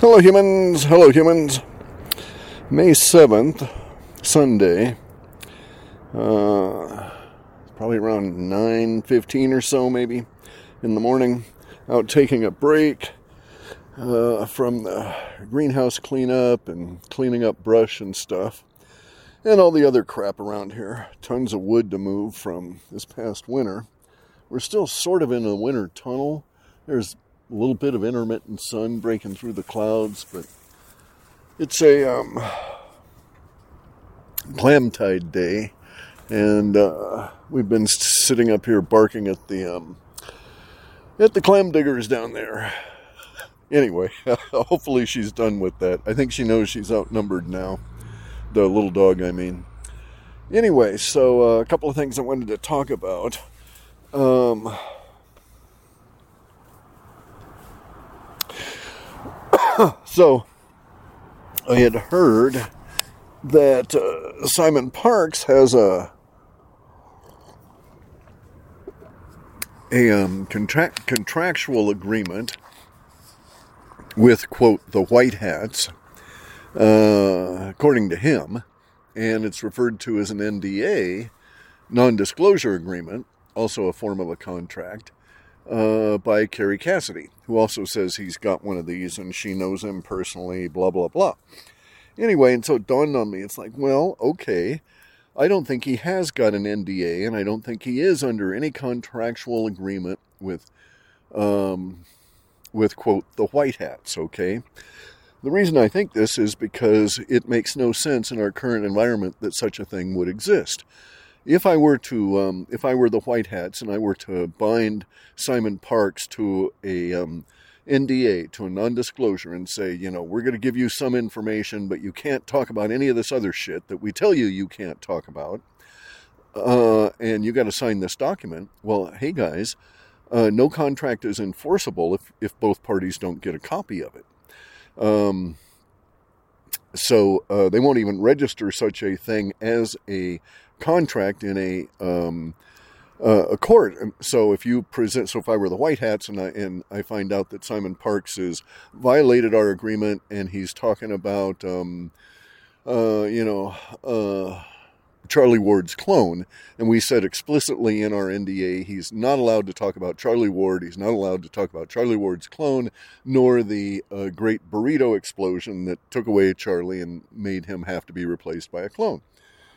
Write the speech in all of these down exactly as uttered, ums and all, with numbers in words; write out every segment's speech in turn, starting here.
Hello humans, hello humans. May seventh, Sunday, uh, probably around nine fifteen or so maybe in the morning, out taking a break uh, from the greenhouse cleanup and cleaning up brush and stuff and all the other crap around here. Tons of wood to move from this past winter. We're still sort of in a winter tunnel. There's a little bit of intermittent sun breaking through the clouds, but it's a um, clamtide day, and uh, we've been sitting up here barking at the um, at the clam diggers down there. Anyway, hopefully she's done with that. I think she knows she's outnumbered now. The little dog, I mean. Anyway, so uh, a couple of things I wanted to talk about. Um... So, I had heard that uh, Simon Parks has a a um, contract, contractual agreement with, quote, the White Hats, uh, according to him, and it's referred to as an N D A, non-disclosure agreement, also a form of a contract, Uh, by Kerry Cassidy, who also says he's got one of these and she knows him personally, blah, blah, blah. Anyway, and so it dawned on me, it's like, well, okay, I don't think he has got an N D A, and I don't think he is under any contractual agreement with, um, with, quote, the White Hats, okay? The reason I think this is because it makes no sense in our current environment that such a thing would exist. If I were to, um, if I were the White Hats and I were to bind Simon Parks to a um, N D A, to a non-disclosure, and say, you know, we're going to give you some information, but you can't talk about any of this other shit that we tell you you can't talk about, uh, and you got to sign this document. Well, hey guys, uh, no contract is enforceable if if both parties don't get a copy of it. Um, so uh, they won't even register such a thing as a contract in a um, uh, a court. So if you present, so if I were the White Hats and I and I find out that Simon Parks has violated our agreement and he's talking about um, uh, you know uh, Charlie Ward's clone, and we said explicitly in our N D A he's not allowed to talk about Charlie Ward, he's not allowed to talk about Charlie Ward's clone, nor the uh, great burrito explosion that took away Charlie and made him have to be replaced by a clone.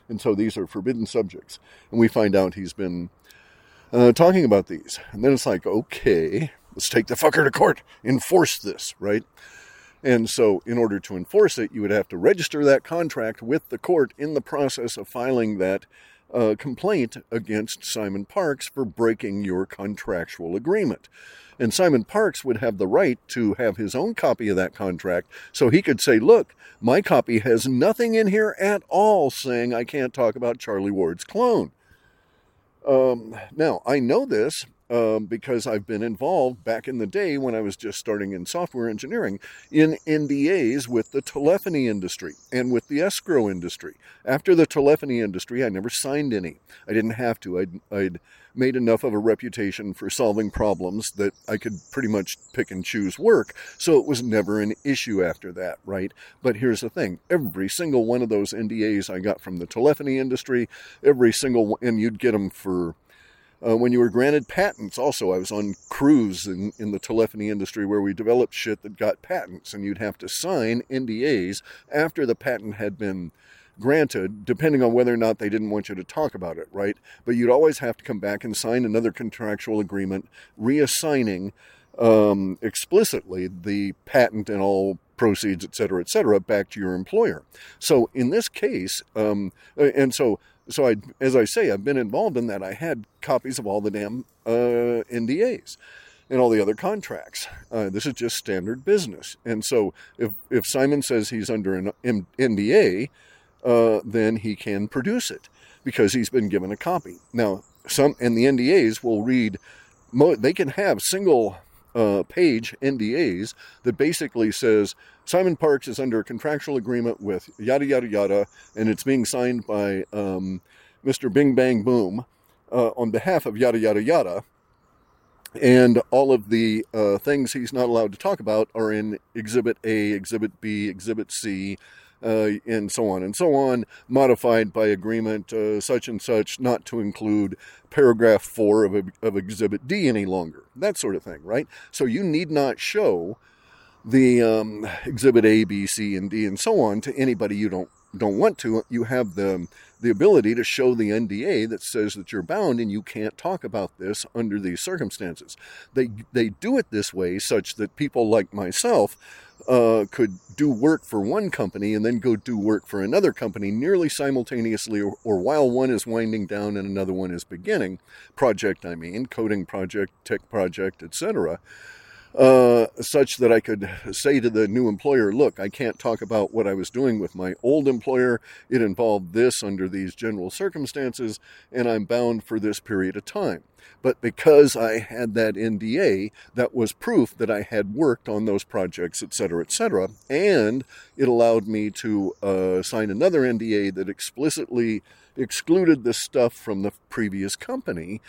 And so these are forbidden subjects. And we find out he's been uh, talking about these. And then it's like, okay, let's take the fucker to court. Enforce this, right? And so in order to enforce it, you would have to register that contract with the court in the process of filing that uh, complaint against Simon Parks for breaking your contractual agreement. And Simon Parks would have the right to have his own copy of that contract, so he could say, look, my copy has nothing in here at all saying I can't talk about Charlie Ward's clone. Um, now, I know this um, because I've been involved back in the day when I was just starting in software engineering in N D As with the telephony industry and with the escrow industry. After the telephony industry, I never signed any. I didn't have to. I'd... I'd made enough of a reputation for solving problems that I could pretty much pick and choose work. So it was never an issue after that, right? But here's the thing. Every single one of those N D As I got from the telephony industry, every single one, and you'd get them for, uh, when you were granted patents. Also, I was on crews in, in the telephony industry where we developed shit that got patents, and you'd have to sign N D As after the patent had been granted, depending on whether or not they didn't want you to talk about it, right? But you'd always have to come back and sign another contractual agreement, reassigning um, explicitly the patent and all proceeds, et cetera, et cetera, back to your employer. So in this case, um, and so so I, as I say, I've been involved in that. I had copies of all the damn uh, N D As. And all the other contracts. Uh, this is just standard business. And so if, if Simon says he's under an N D A, Uh, then he can produce it because he's been given a copy. Now, some and the N D As will read, mo- they can have single uh, page N D As that basically says, Simon Parks is under a contractual agreement with yada, yada, yada, and it's being signed by um, Mister Bing Bang Boom uh, on behalf of yada, yada, yada. And all of the uh, things he's not allowed to talk about are in Exhibit A, Exhibit B, Exhibit C, uh, and so on and so on, modified by agreement uh, such and such not to include paragraph four of, of Exhibit D any longer. That sort of thing, right? So you need not show the um, Exhibit A, B, C, and D, and so on to anybody you don't don't want to. You have the the ability to show the N D A that says that you're bound and you can't talk about this under these circumstances. They they do it this way such that people like myself uh, could do work for one company and then go do work for another company nearly simultaneously, or, or while one is winding down and another one is beginning. Project, I mean, coding project, tech project, et cetera. Uh, such that I could say to the new employer, look, I can't talk about what I was doing with my old employer. It involved this under these general circumstances, and I'm bound for this period of time. But because I had that N D A, that was proof that I had worked on those projects, et cetera, et cetera. And it allowed me to uh, sign another N D A that explicitly excluded this stuff from the previous company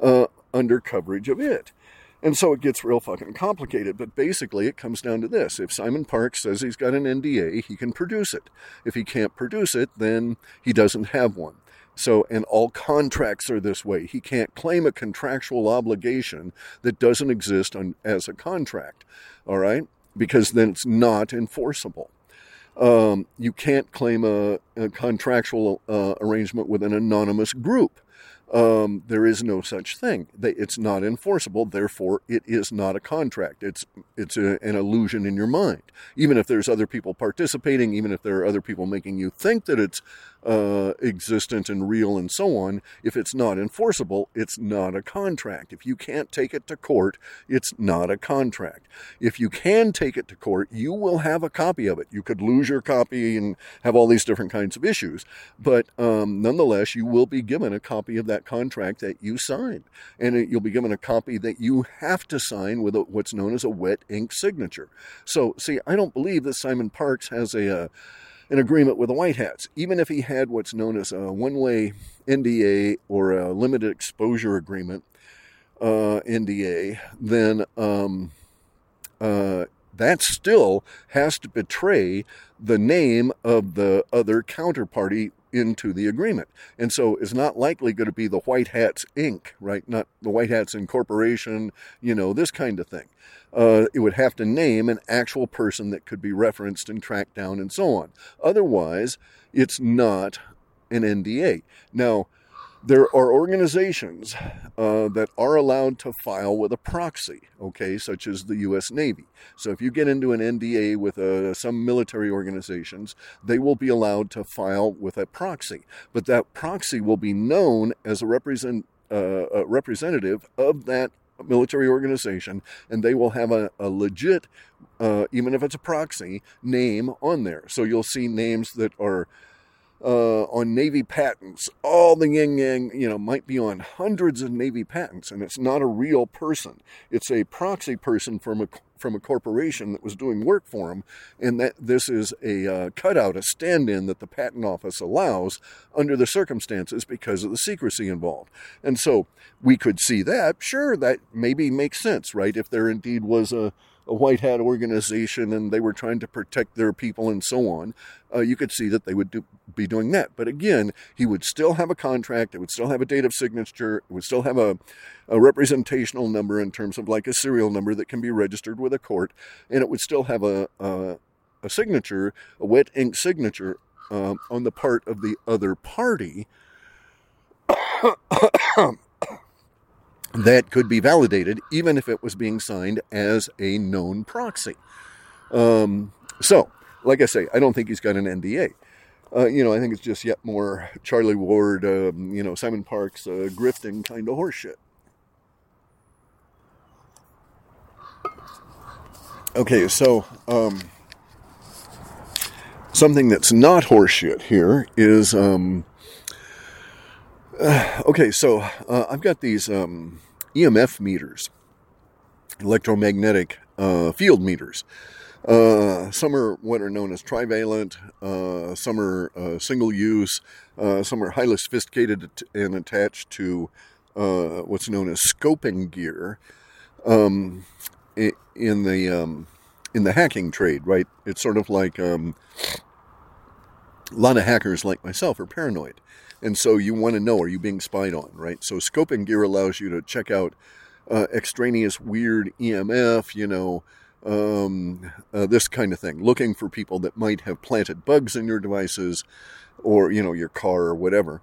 uh, under coverage of it. And so it gets real fucking complicated, but basically it comes down to this. If Simon Parks says he's got an N D A, he can produce it. If he can't produce it, then he doesn't have one. So, and all contracts are this way. He can't claim a contractual obligation that doesn't exist on, as a contract, all right? Because then it's not enforceable. Um, you can't claim a, a contractual uh, arrangement with an anonymous group. Um, there is no such thing. They, it's not enforceable. Therefore, it is not a contract. It's it's a, an illusion in your mind. Even if there's other people participating, even if there are other people making you think that it's uh, existent and real and so on, if it's not enforceable, it's not a contract. If you can't take it to court, it's not a contract. If you can take it to court, you will have a copy of it. You could lose your copy and have all these different kinds of issues. But um, nonetheless, you will be given a copy of that contract that you signed, and it, you'll be given a copy that you have to sign with a, what's known as a wet ink signature. So, see, I don't believe that Simon Parks has a uh, an agreement with the White Hats, even if he had what's known as a one-way N D A or a limited exposure agreement uh, N D A. Then um, uh, that still has to betray the name of the other counterparty into the agreement. And so it's not likely going to be the White Hats Incorporated, right? Not the White Hats Incorporation, you know, this kind of thing. Uh, it would have to name an actual person that could be referenced and tracked down and so on. Otherwise, it's not an N D A. Now, there are organizations uh, that are allowed to file with a proxy, okay, such as the U S Navy. So if you get into an N D A with uh, some military organizations, they will be allowed to file with a proxy. But that proxy will be known as a, represent, uh, a representative of that military organization, and they will have a, a legit, uh, even if it's a proxy, name on there. So you'll see names that are Uh, on Navy patents, all the yin-yang, you know, might be on hundreds of Navy patents, and it's not a real person. It's a proxy person from a, from a corporation that was doing work for him, and that this is a uh, cutout, a stand-in that the patent office allows under the circumstances because of the secrecy involved. And so we could see that, sure, that maybe makes sense, right? If there indeed was a a white hat organization and they were trying to protect their people and so on, uh, you could see that they would do, be doing that. But again, he would still have a contract. It would still have a date of signature. It would still have a, a representational number in terms of like a serial number that can be registered with a court. And it would still have a, a, a signature, a wet ink signature um, on the part of the other party that could be validated, even if it was being signed as a known proxy. Um, so, like I say, I don't think he's got an N D A. Uh, you know, I think it's just yet more Charlie Ward, um, you know, Simon Parks, uh, grifting kind of horseshit. Okay, so um, something that's not horseshit here is... Um, Uh, okay, so uh, I've got these um, E M F meters, electromagnetic uh, field meters. Uh, some are what are known as trivalent, uh, some are uh, single-use, uh, some are highly sophisticated and attached to uh, what's known as scoping gear. um, in the um, in the hacking trade, right? It's sort of like um, a lot of hackers like myself are paranoid. And so you want to know, are you being spied on, right? So scoping gear allows you to check out uh, extraneous weird E M F, you know, um, uh, this kind of thing, looking for people that might have planted bugs in your devices or, you know, your car or whatever,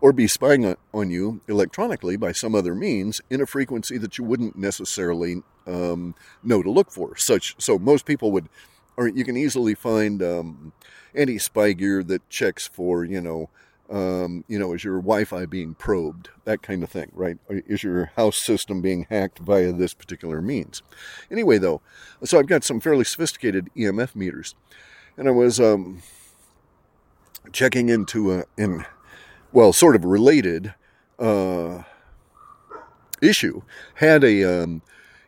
or be spying on you electronically by some other means in a frequency that you wouldn't necessarily um, know to look for. Such, so most people would... Or you can easily find um, any spy gear that checks for, you know, um, you know, is your Wi-Fi being probed, that kind of thing, right? Is your house system being hacked via this particular means? Anyway, though, so I've got some fairly sophisticated E M F meters, and I was um, checking into a, in, well, sort of related uh, issue. Had a um,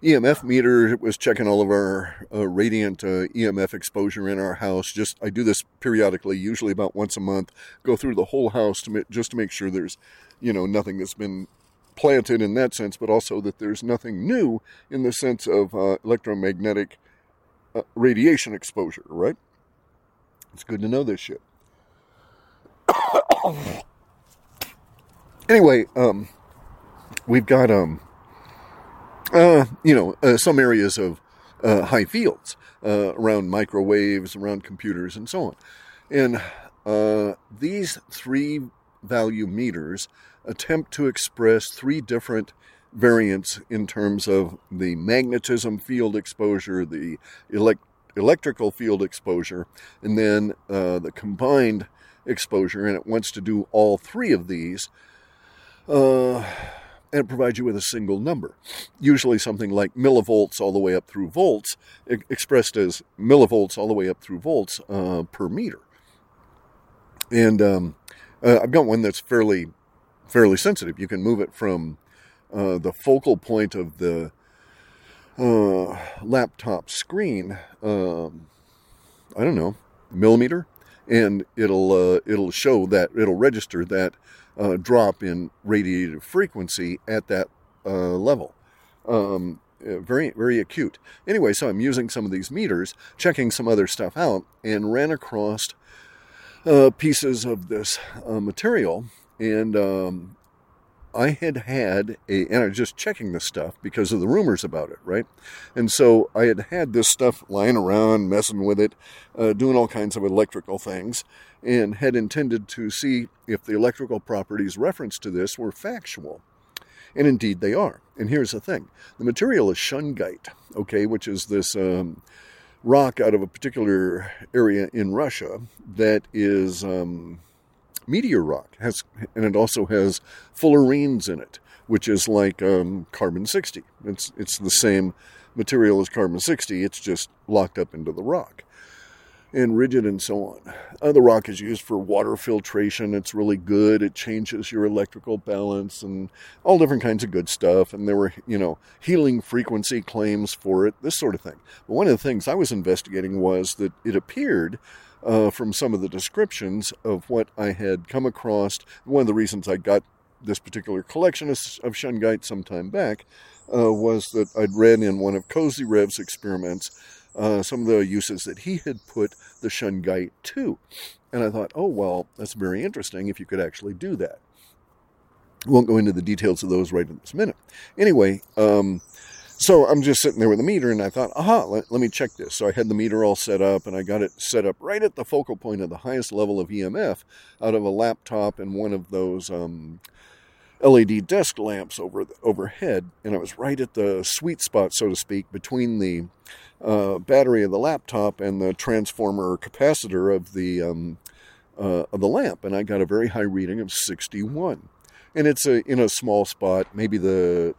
E M F meter. It was checking all of our uh, radiant uh, E M F exposure in our house. Just, I do this periodically, usually about once a month, go through the whole house to ma- just to make sure there's, you know, nothing that's been planted in that sense, but also that there's nothing new in the sense of uh, electromagnetic uh, radiation exposure, right? It's good to know this shit. Anyway, um, we've got, um, Uh, you know, uh, some areas of uh, high fields uh, around microwaves, around computers, and so on. And uh, these three value meters attempt to express three different variants in terms of the magnetism field exposure, the elect- electrical field exposure, and then uh, the combined exposure. And it wants to do all three of these. Uh... And it provides you with a single number, usually something like millivolts all the way up through volts, expressed as millivolts all the way up through volts uh, per meter. And um, uh, I've got one that's fairly, fairly sensitive. You can move it from uh, the focal point of the uh, laptop screen. Um, I don't know, millimeter, and it'll uh, it'll show that it'll register that. Uh, drop in radiative frequency at that uh, level. Um, very, very acute. Anyway, so I'm using some of these meters, checking some other stuff out, and ran across uh, pieces of this uh, material. And um, I had had a, and I was just checking this stuff because of the rumors about it, right? And so I had had this stuff lying around, messing with it, uh, doing all kinds of electrical things, and had intended to see if the electrical properties referenced to this were factual. And indeed they are. And here's the thing. The material is shungite, okay, which is this um, rock out of a particular area in Russia that is... Um, meteor rock, has, and it also has fullerenes in it, which is like um, carbon sixty. It's it's the same material as carbon sixty, it's just locked up into the rock, and rigid and so on. Uh, the rock is used for water filtration, it's really good, it changes your electrical balance, and all different kinds of good stuff, and there were, you know, healing frequency claims for it, this sort of thing. But one of the things I was investigating was that it appeared Uh, from some of the descriptions of what I had come across. One of the reasons I got this particular collection of, of shungite some time back uh, was that I'd read in one of Kozyrev's experiments uh, some of the uses that he had put the shungite to. And I thought, oh, well, that's very interesting if you could actually do that. I won't go into the details of those right in this minute. Anyway, um... So I'm just sitting there with the meter, and I thought, aha, let, let me check this. So I had the meter all set up, and I got it set up right at the focal point of the highest level of E M F out of a laptop and one of those um, L E D desk lamps over the, overhead. And I was right at the sweet spot, so to speak, between the uh, battery of the laptop and the transformer or capacitor of the, um, uh, of the lamp. And I got a very high reading of sixty-one. And it's a, in a small spot, maybe the...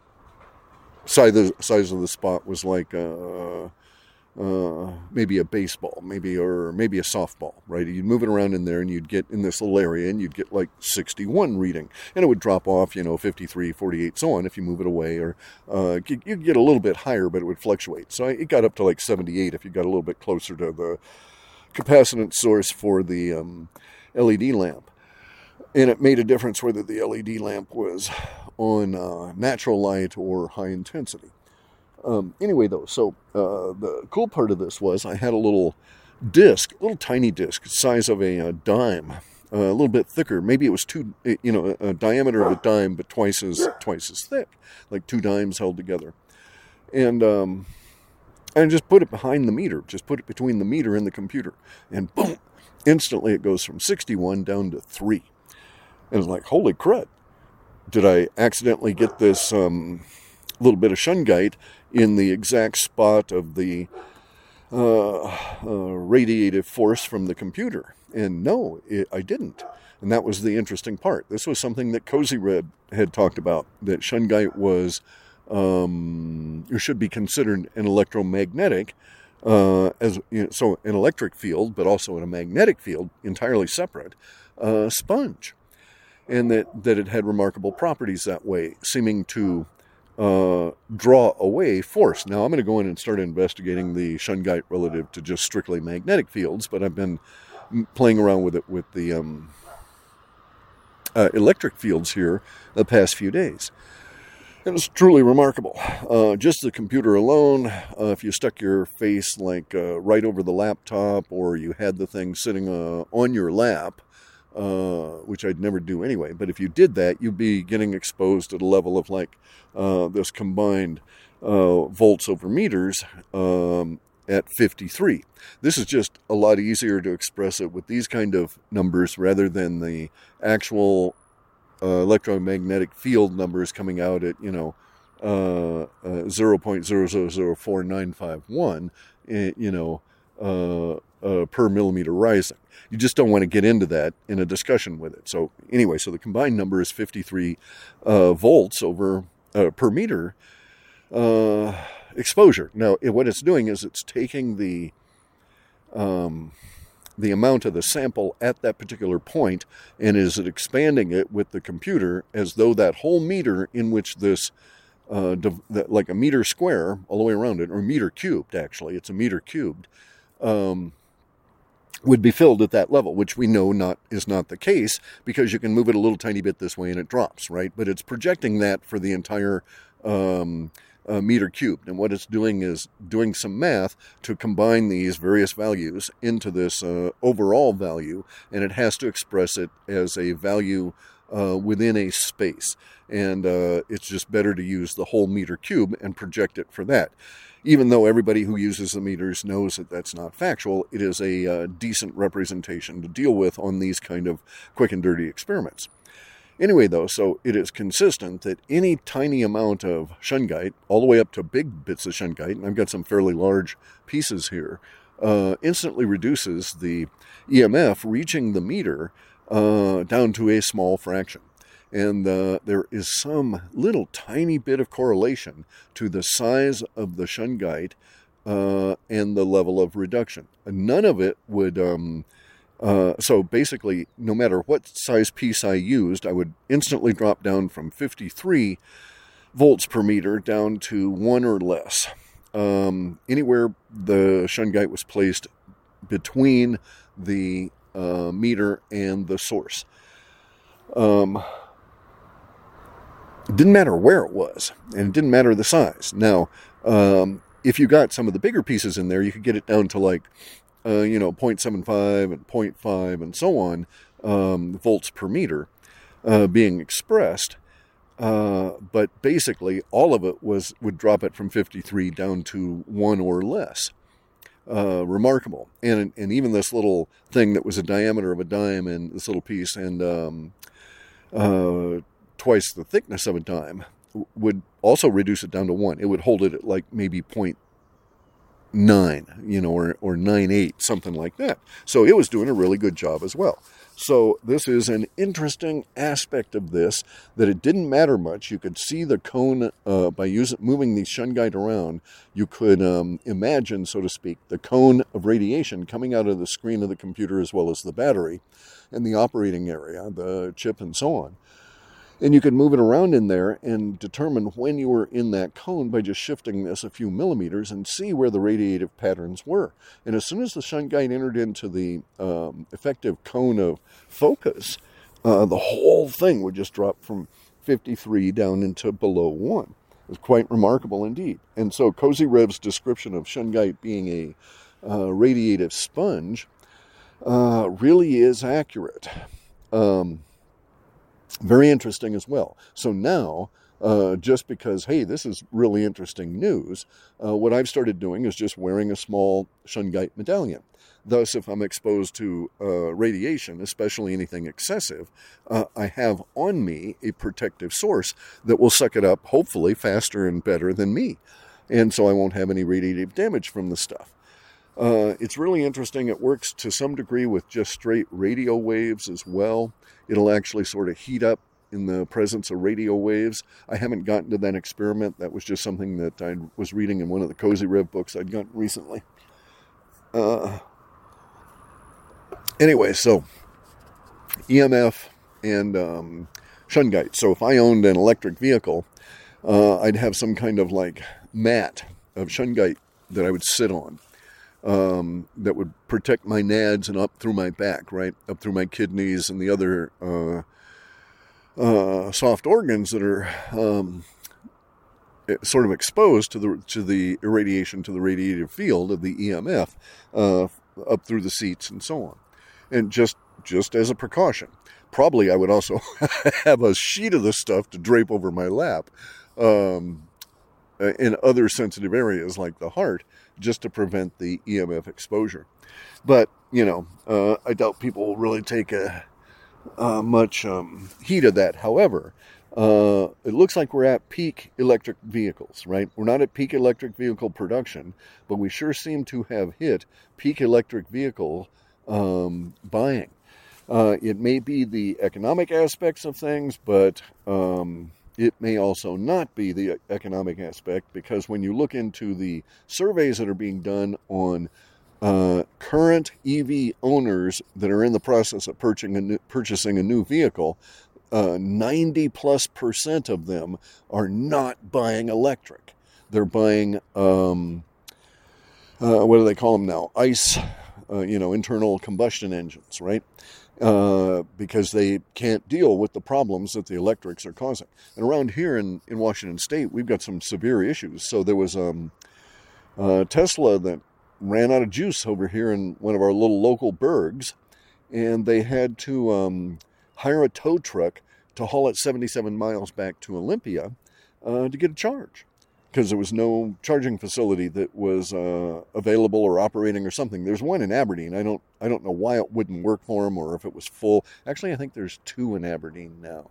Size the size of the spot was like uh, uh, maybe a baseball, maybe or maybe a softball, right? You'd move it around in there, and you'd get in this little area, and you'd get like sixty-one reading, and it would drop off, you know, fifty-three, forty-eight, so on if you move it away, or uh, you'd get a little bit higher, but it would fluctuate. So it got up to like seventy-eight if you got a little bit closer to the capacitance source for the um, L E D lamp, and it made a difference whether the L E D lamp was on uh, natural light or high intensity. Um, anyway, though, so uh, the cool part of this was I had a little disc, little tiny disc, size of a, a dime, uh, a little bit thicker. Maybe it was two, you know, a, a diameter of a dime, but twice as twice as thick, like two dimes held together. And um, I just put it behind the meter, just put it between the meter and the computer, and boom, instantly it goes from sixty-one down to three. And it's like, holy crud, did I accidentally get this um, little bit of shungite in the exact spot of the uh, uh, radiative force from the computer? And no, it, I didn't. And that was the interesting part. This was something that Kozyrev had talked about, that shungite was, um, it should be considered an electromagnetic, uh, as you know, so an electric field, but also in a magnetic field, entirely separate, uh, sponge. And that, that it had remarkable properties that way, seeming to uh, draw away force. Now, I'm going to go in and start investigating the shungite relative to just strictly magnetic fields, but I've been playing around with it with the um, uh, electric fields here the past few days. It was truly remarkable. Uh, just the computer alone, uh, if you stuck your face like uh, right over the laptop, or you had the thing sitting uh, on your lap, Uh, which I'd never do anyway, but if you did that, you'd be getting exposed at a level of like uh, this combined uh, volts over meters um, at fifty-three. This is just a lot easier to express it with these kind of numbers rather than the actual uh, electromagnetic field numbers coming out at, you know, uh, uh, zero point zero zero zero four nine five one, you know, uh, Uh, per millimeter rising. You just don't want to get into that in a discussion with it. So anyway, so the combined number is fifty-three uh, volts over uh, per meter uh, exposure. Now, it, what it's doing is it's taking the um, the amount of the sample at that particular point, and is it expanding it with the computer as though that whole meter in which this uh, div- that, like a meter square all the way around it, or meter cubed actually, it's a meter cubed. Um, would be filled at that level, which we know not is not the case, because you can move it a little tiny bit this way and it drops, right? But it's projecting that for the entire um, uh, meter cubed. And what it's doing is doing some math to combine these various values into this uh, overall value, and it has to express it as a value uh, within a space. And uh, it's just better to use the whole meter cube and project it for that. Even though everybody who uses the meters knows that that's not factual, it is a uh, decent representation to deal with on these kind of quick and dirty experiments. Anyway, though, so it is consistent that any tiny amount of shungite, all the way up to big bits of shungite, and I've got some fairly large pieces here, uh, instantly reduces the E M F reaching the meter uh, down to a small fraction. And uh, there is some little tiny bit of correlation to the size of the shungite uh, and the level of reduction. None of it would, um, uh, so basically, no matter what size piece I used, I would instantly drop down from fifty-three volts per meter down to one or less. Um, anywhere the shungite was placed between the uh, meter and the source. Um, It didn't matter where it was, and it didn't matter the size. Now, um, if you got some of the bigger pieces in there, you could get it down to like, uh, you know, zero point seven five and zero point five and so on, um, volts per meter uh, being expressed. Uh, but basically, all of it was would drop it from fifty-three down to one or less. Uh, remarkable. And and even this little thing that was a diameter of a dime, and this little piece, and um, uh, twice the thickness of a dime, would also reduce it down to one. It would hold it at like maybe zero point nine, you know, or, or nine eight, something like that. So it was doing a really good job as well. So this is an interesting aspect of this, that it didn't matter much. You could see the cone uh, by using moving the shungite around. You could um, imagine, so to speak, the cone of radiation coming out of the screen of the computer, as well as the battery and the operating area, the chip and so on. And you could move it around in there and determine when you were in that cone by just shifting this a few millimeters and see where the radiative patterns were. And as soon as the shungite entered into the um, effective cone of focus, uh, the whole thing would just drop from fifty-three down into below one. It was quite remarkable indeed. And so Kozyrev's description of shungite being a uh, radiative sponge uh, really is accurate. Um, very interesting as well. So now, uh, just because, hey, this is really interesting news, uh, what I've started doing is just wearing a small shungite medallion. Thus, if I'm exposed to uh, radiation, especially anything excessive, uh, I have on me a protective source that will suck it up, hopefully, faster and better than me. And so I won't have any radiative damage from the stuff. Uh, it's really interesting. It works to some degree with just straight radio waves as well. It'll actually sort of heat up in the presence of radio waves. I haven't gotten to that experiment. That was just something that I was reading in one of the Kozyrev books I'd gotten recently. Uh... Anyway, so E M F and um, shungite. So if I owned an electric vehicle, uh, I'd have some kind of like mat of shungite that I would sit on um, that would protect my nads and up through my back, right? Up through my kidneys and the other uh, uh, soft organs that are um, sort of exposed to the to the irradiation, to the radiative field of the E M F, uh, up through the seats and so on. And just just as a precaution, probably I would also have a sheet of this stuff to drape over my lap um, in other sensitive areas like the heart, just to prevent the E M F exposure. But, you know, uh, I doubt people will really take a, a much um, heed of that. However, uh, it looks like we're at peak electric vehicles, right? We're not at peak electric vehicle production, but we sure seem to have hit peak electric vehicle Um, buying. Uh, it may be the economic aspects of things, but um, it may also not be the economic aspect, because when you look into the surveys that are being done on uh, current E V owners that are in the process of purchasing a new, purchasing a new vehicle, uh, ninety plus percent of them are not buying electric. They're buying, um, uh, what do they call them now? ICE. Uh, you know, internal combustion engines, right? Uh, because they can't deal with the problems that the electrics are causing. And around here in, in Washington State, we've got some severe issues. So there was um, uh, Tesla that ran out of juice over here in one of our little local burgs, and they had to um, hire a tow truck to haul it seventy-seven miles back to Olympia uh, to get a charge, because there was no charging facility that was uh, available or operating or something. There's one in Aberdeen. I don't I don't know why it wouldn't work for them, or if it was full. Actually, I think there's two in Aberdeen now.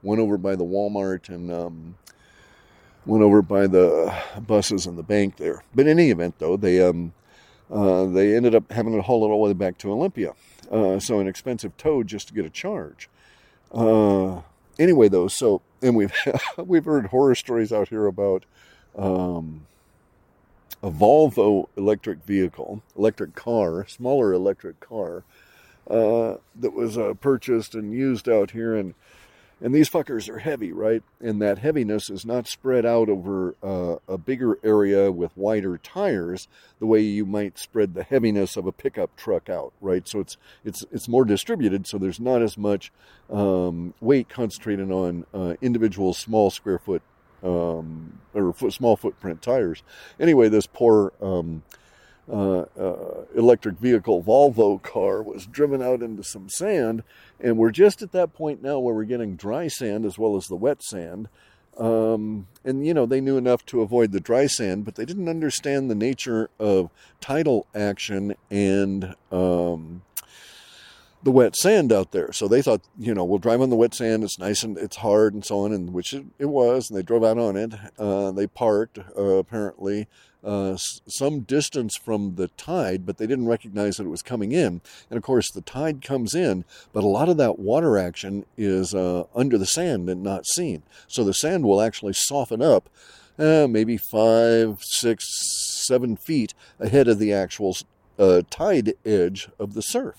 One over by the Walmart and um, one over by the buses and the bank there. But in any event, though, they um, uh, they ended up having to haul it all the way back to Olympia. Uh, so an expensive tow just to get a charge. Uh, anyway, though, so and we've we've heard horror stories out here about Um, a Volvo electric vehicle, electric car, smaller electric car, uh, that was uh, purchased and used out here. And and these fuckers are heavy, right? And that heaviness is not spread out over uh, a bigger area with wider tires the way you might spread the heaviness of a pickup truck out, right? So it's it's it's more distributed, so there's not as much um, weight concentrated on uh, individual small square foot Um, or foot, small footprint tires. Anyway, this poor um, uh, uh, electric vehicle Volvo car was driven out into some sand, and we're just at that point now where we're getting dry sand as well as the wet sand. Um, and, you know, they knew enough to avoid the dry sand, but they didn't understand the nature of tidal action and Um, the wet sand out there. So they thought, you know, we'll drive on the wet sand, it's nice and it's hard and so on, and which it, it was, and they drove out on it. Uh, they parked, uh, apparently, uh, s- some distance from the tide, but they didn't recognize that it was coming in. And of course, the tide comes in, but a lot of that water action is uh, under the sand and not seen. So the sand will actually soften up uh, maybe five, six, seven feet ahead of the actual uh, tide edge of the surf.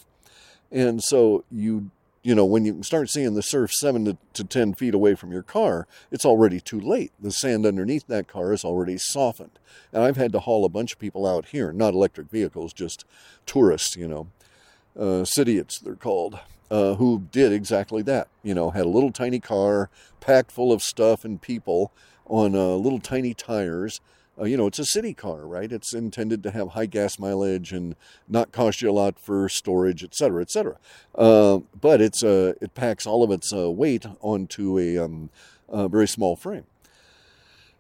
And so, you you know, when you start seeing the surf seven to, to ten feet away from your car, it's already too late. The sand underneath that car is already softened. And I've had to haul a bunch of people out here, not electric vehicles, just tourists, you know, uh, citiots, they're called, uh, who did exactly that. You know, had a little tiny car packed full of stuff and people on uh, little tiny tires. Uh, you know, it's a city car, right? It's intended to have high gas mileage and not cost you a lot for storage, et cetera, et cetera. Uh, but it's uh, it packs all of its uh, weight onto a, um, a very small frame.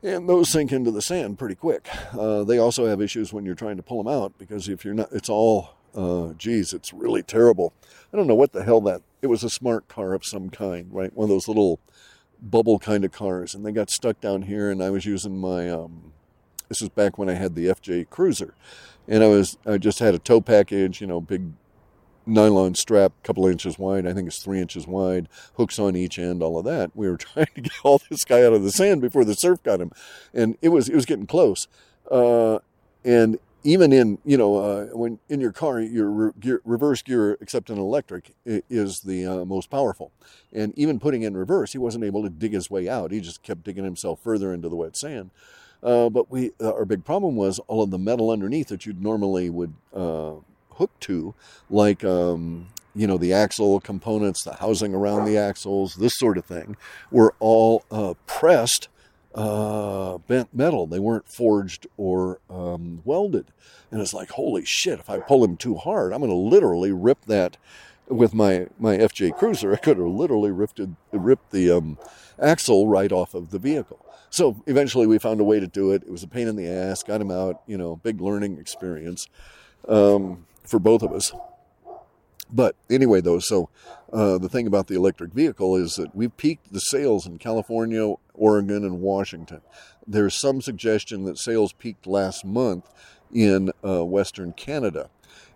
And those sink into the sand pretty quick. Uh, they also have issues when you're trying to pull them out, because if you're not, it's all, uh, geez, it's really terrible. I don't know what the hell that, it was a smart car of some kind, right? One of those little bubble kind of cars. And they got stuck down here, and I was using my... Um, This is back when I had the F J Cruiser, and I was—I just had a tow package, you know, big nylon strap, couple inches wide. I think it's three inches wide, hooks on each end, all of that. We were trying to get all this guy out of the sand before the surf got him, and it was—it was getting close. Uh, and even in, you know, uh, when in your car, your re- gear, reverse gear, except in electric, is the uh, most powerful. And even putting in reverse, he wasn't able to dig his way out. He just kept digging himself further into the wet sand. Uh, but we, uh, our big problem was all of the metal underneath that you'd normally would uh, hook to, like, um, you know, the axle components, the housing around the axles, this sort of thing, were all uh, pressed uh, bent metal. They weren't forged or um, welded. And it's like, holy shit, if I pull him too hard, I'm going to literally rip that. With my, my F J Cruiser, I could have literally ripped, ripped the um, axle right off of the vehicle. So eventually we found a way to do it. It was a pain in the ass, got him out, you know, big learning experience um, for both of us. But anyway, though, so uh, the thing about the electric vehicle is that we've peaked the sales in California, Oregon, and Washington. There's some suggestion that sales peaked last month in uh, Western Canada.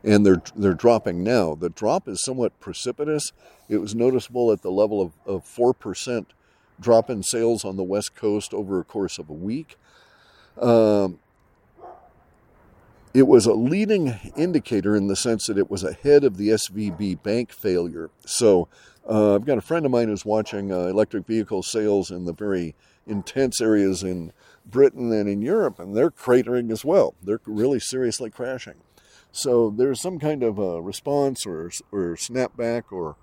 And they're they're dropping now. The drop is somewhat precipitous. It was noticeable at the level of, of four percent drop in sales on the West Coast over a course of a week. Um, it was a leading indicator in the sense that it was ahead of the S V B bank failure. So uh, I've got a friend of mine who's watching uh, electric vehicle sales in the very intense areas in Britain and in Europe, and they're cratering as well. They're really seriously crashing. So there's some kind of a response or or snapback or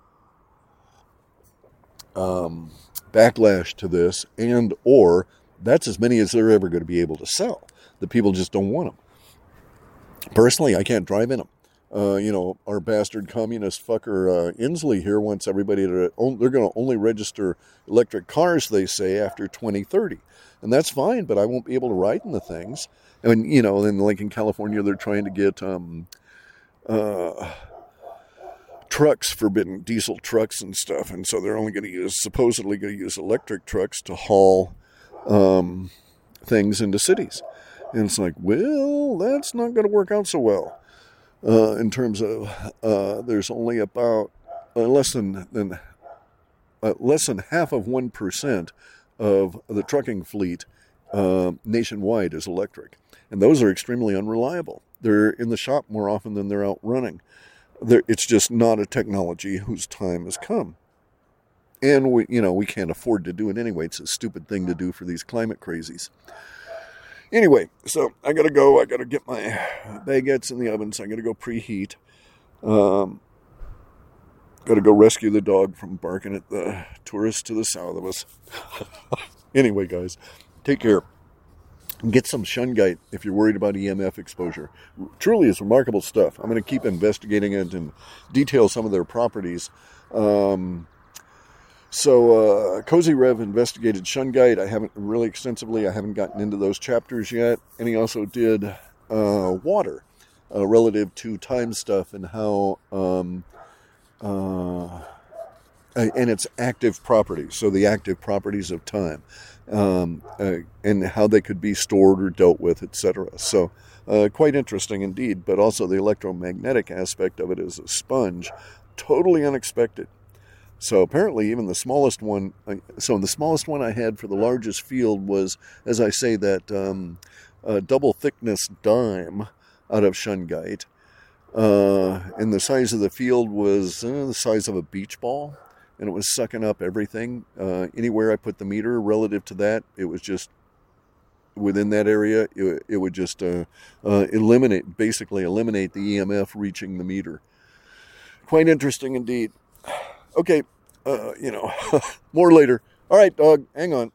um, backlash to this, and or that's as many as they're ever going to be able to sell. The people just don't want them. Personally, I can't drive in them. Uh, you know, our bastard communist fucker uh, Inslee here wants everybody to, they're going to only register electric cars, they say, after twenty thirty. And that's fine, but I won't be able to ride in the things. And, you know, in Lincoln, California, they're trying to get um, uh, trucks forbidden, diesel trucks and stuff. And so they're only going to use, supposedly going to use electric trucks to haul um, things into cities. And it's like, well, that's not going to work out so well. Uh, in terms of, uh, there's only about uh, less than, than uh, less than half of one percent of the trucking fleet uh, nationwide is electric. And those are extremely unreliable. They're in the shop more often than they're out running. They're, it's just not a technology whose time has come. And, we, you know, we can't afford to do it anyway. It's a stupid thing to do for these climate crazies. Anyway, so I got to go. I got to get my baguettes in the oven, so I got to go preheat. Um, got to go rescue the dog from barking at the tourists to the south of us. Anyway, guys, take care. Get some shungite if you're worried about E M F exposure. Truly is remarkable stuff. I'm going to keep investigating it and detail some of their properties. Um... So, uh, Kozyrev investigated shungite. I haven't really extensively, I haven't gotten into those chapters yet. And he also did, uh, water, uh, relative to time stuff and how, um, uh, and its active properties. So the active properties of time, um, uh, and how they could be stored or dealt with, et cetera. So, uh, quite interesting indeed, but also the electromagnetic aspect of it as a sponge, totally unexpected. So apparently even the smallest one, so the smallest one I had for the largest field was, as I say, that um, uh, double thickness dime out of shungite. Uh, and the size of the field was uh, the size of a beach ball, and it was sucking up everything. Uh, anywhere I put the meter relative to that, it was just within that area, it, it would just uh, uh, eliminate, basically eliminate the E M F reaching the meter. Quite interesting indeed. Okay, uh, you know, more later. All right, dog, hang on.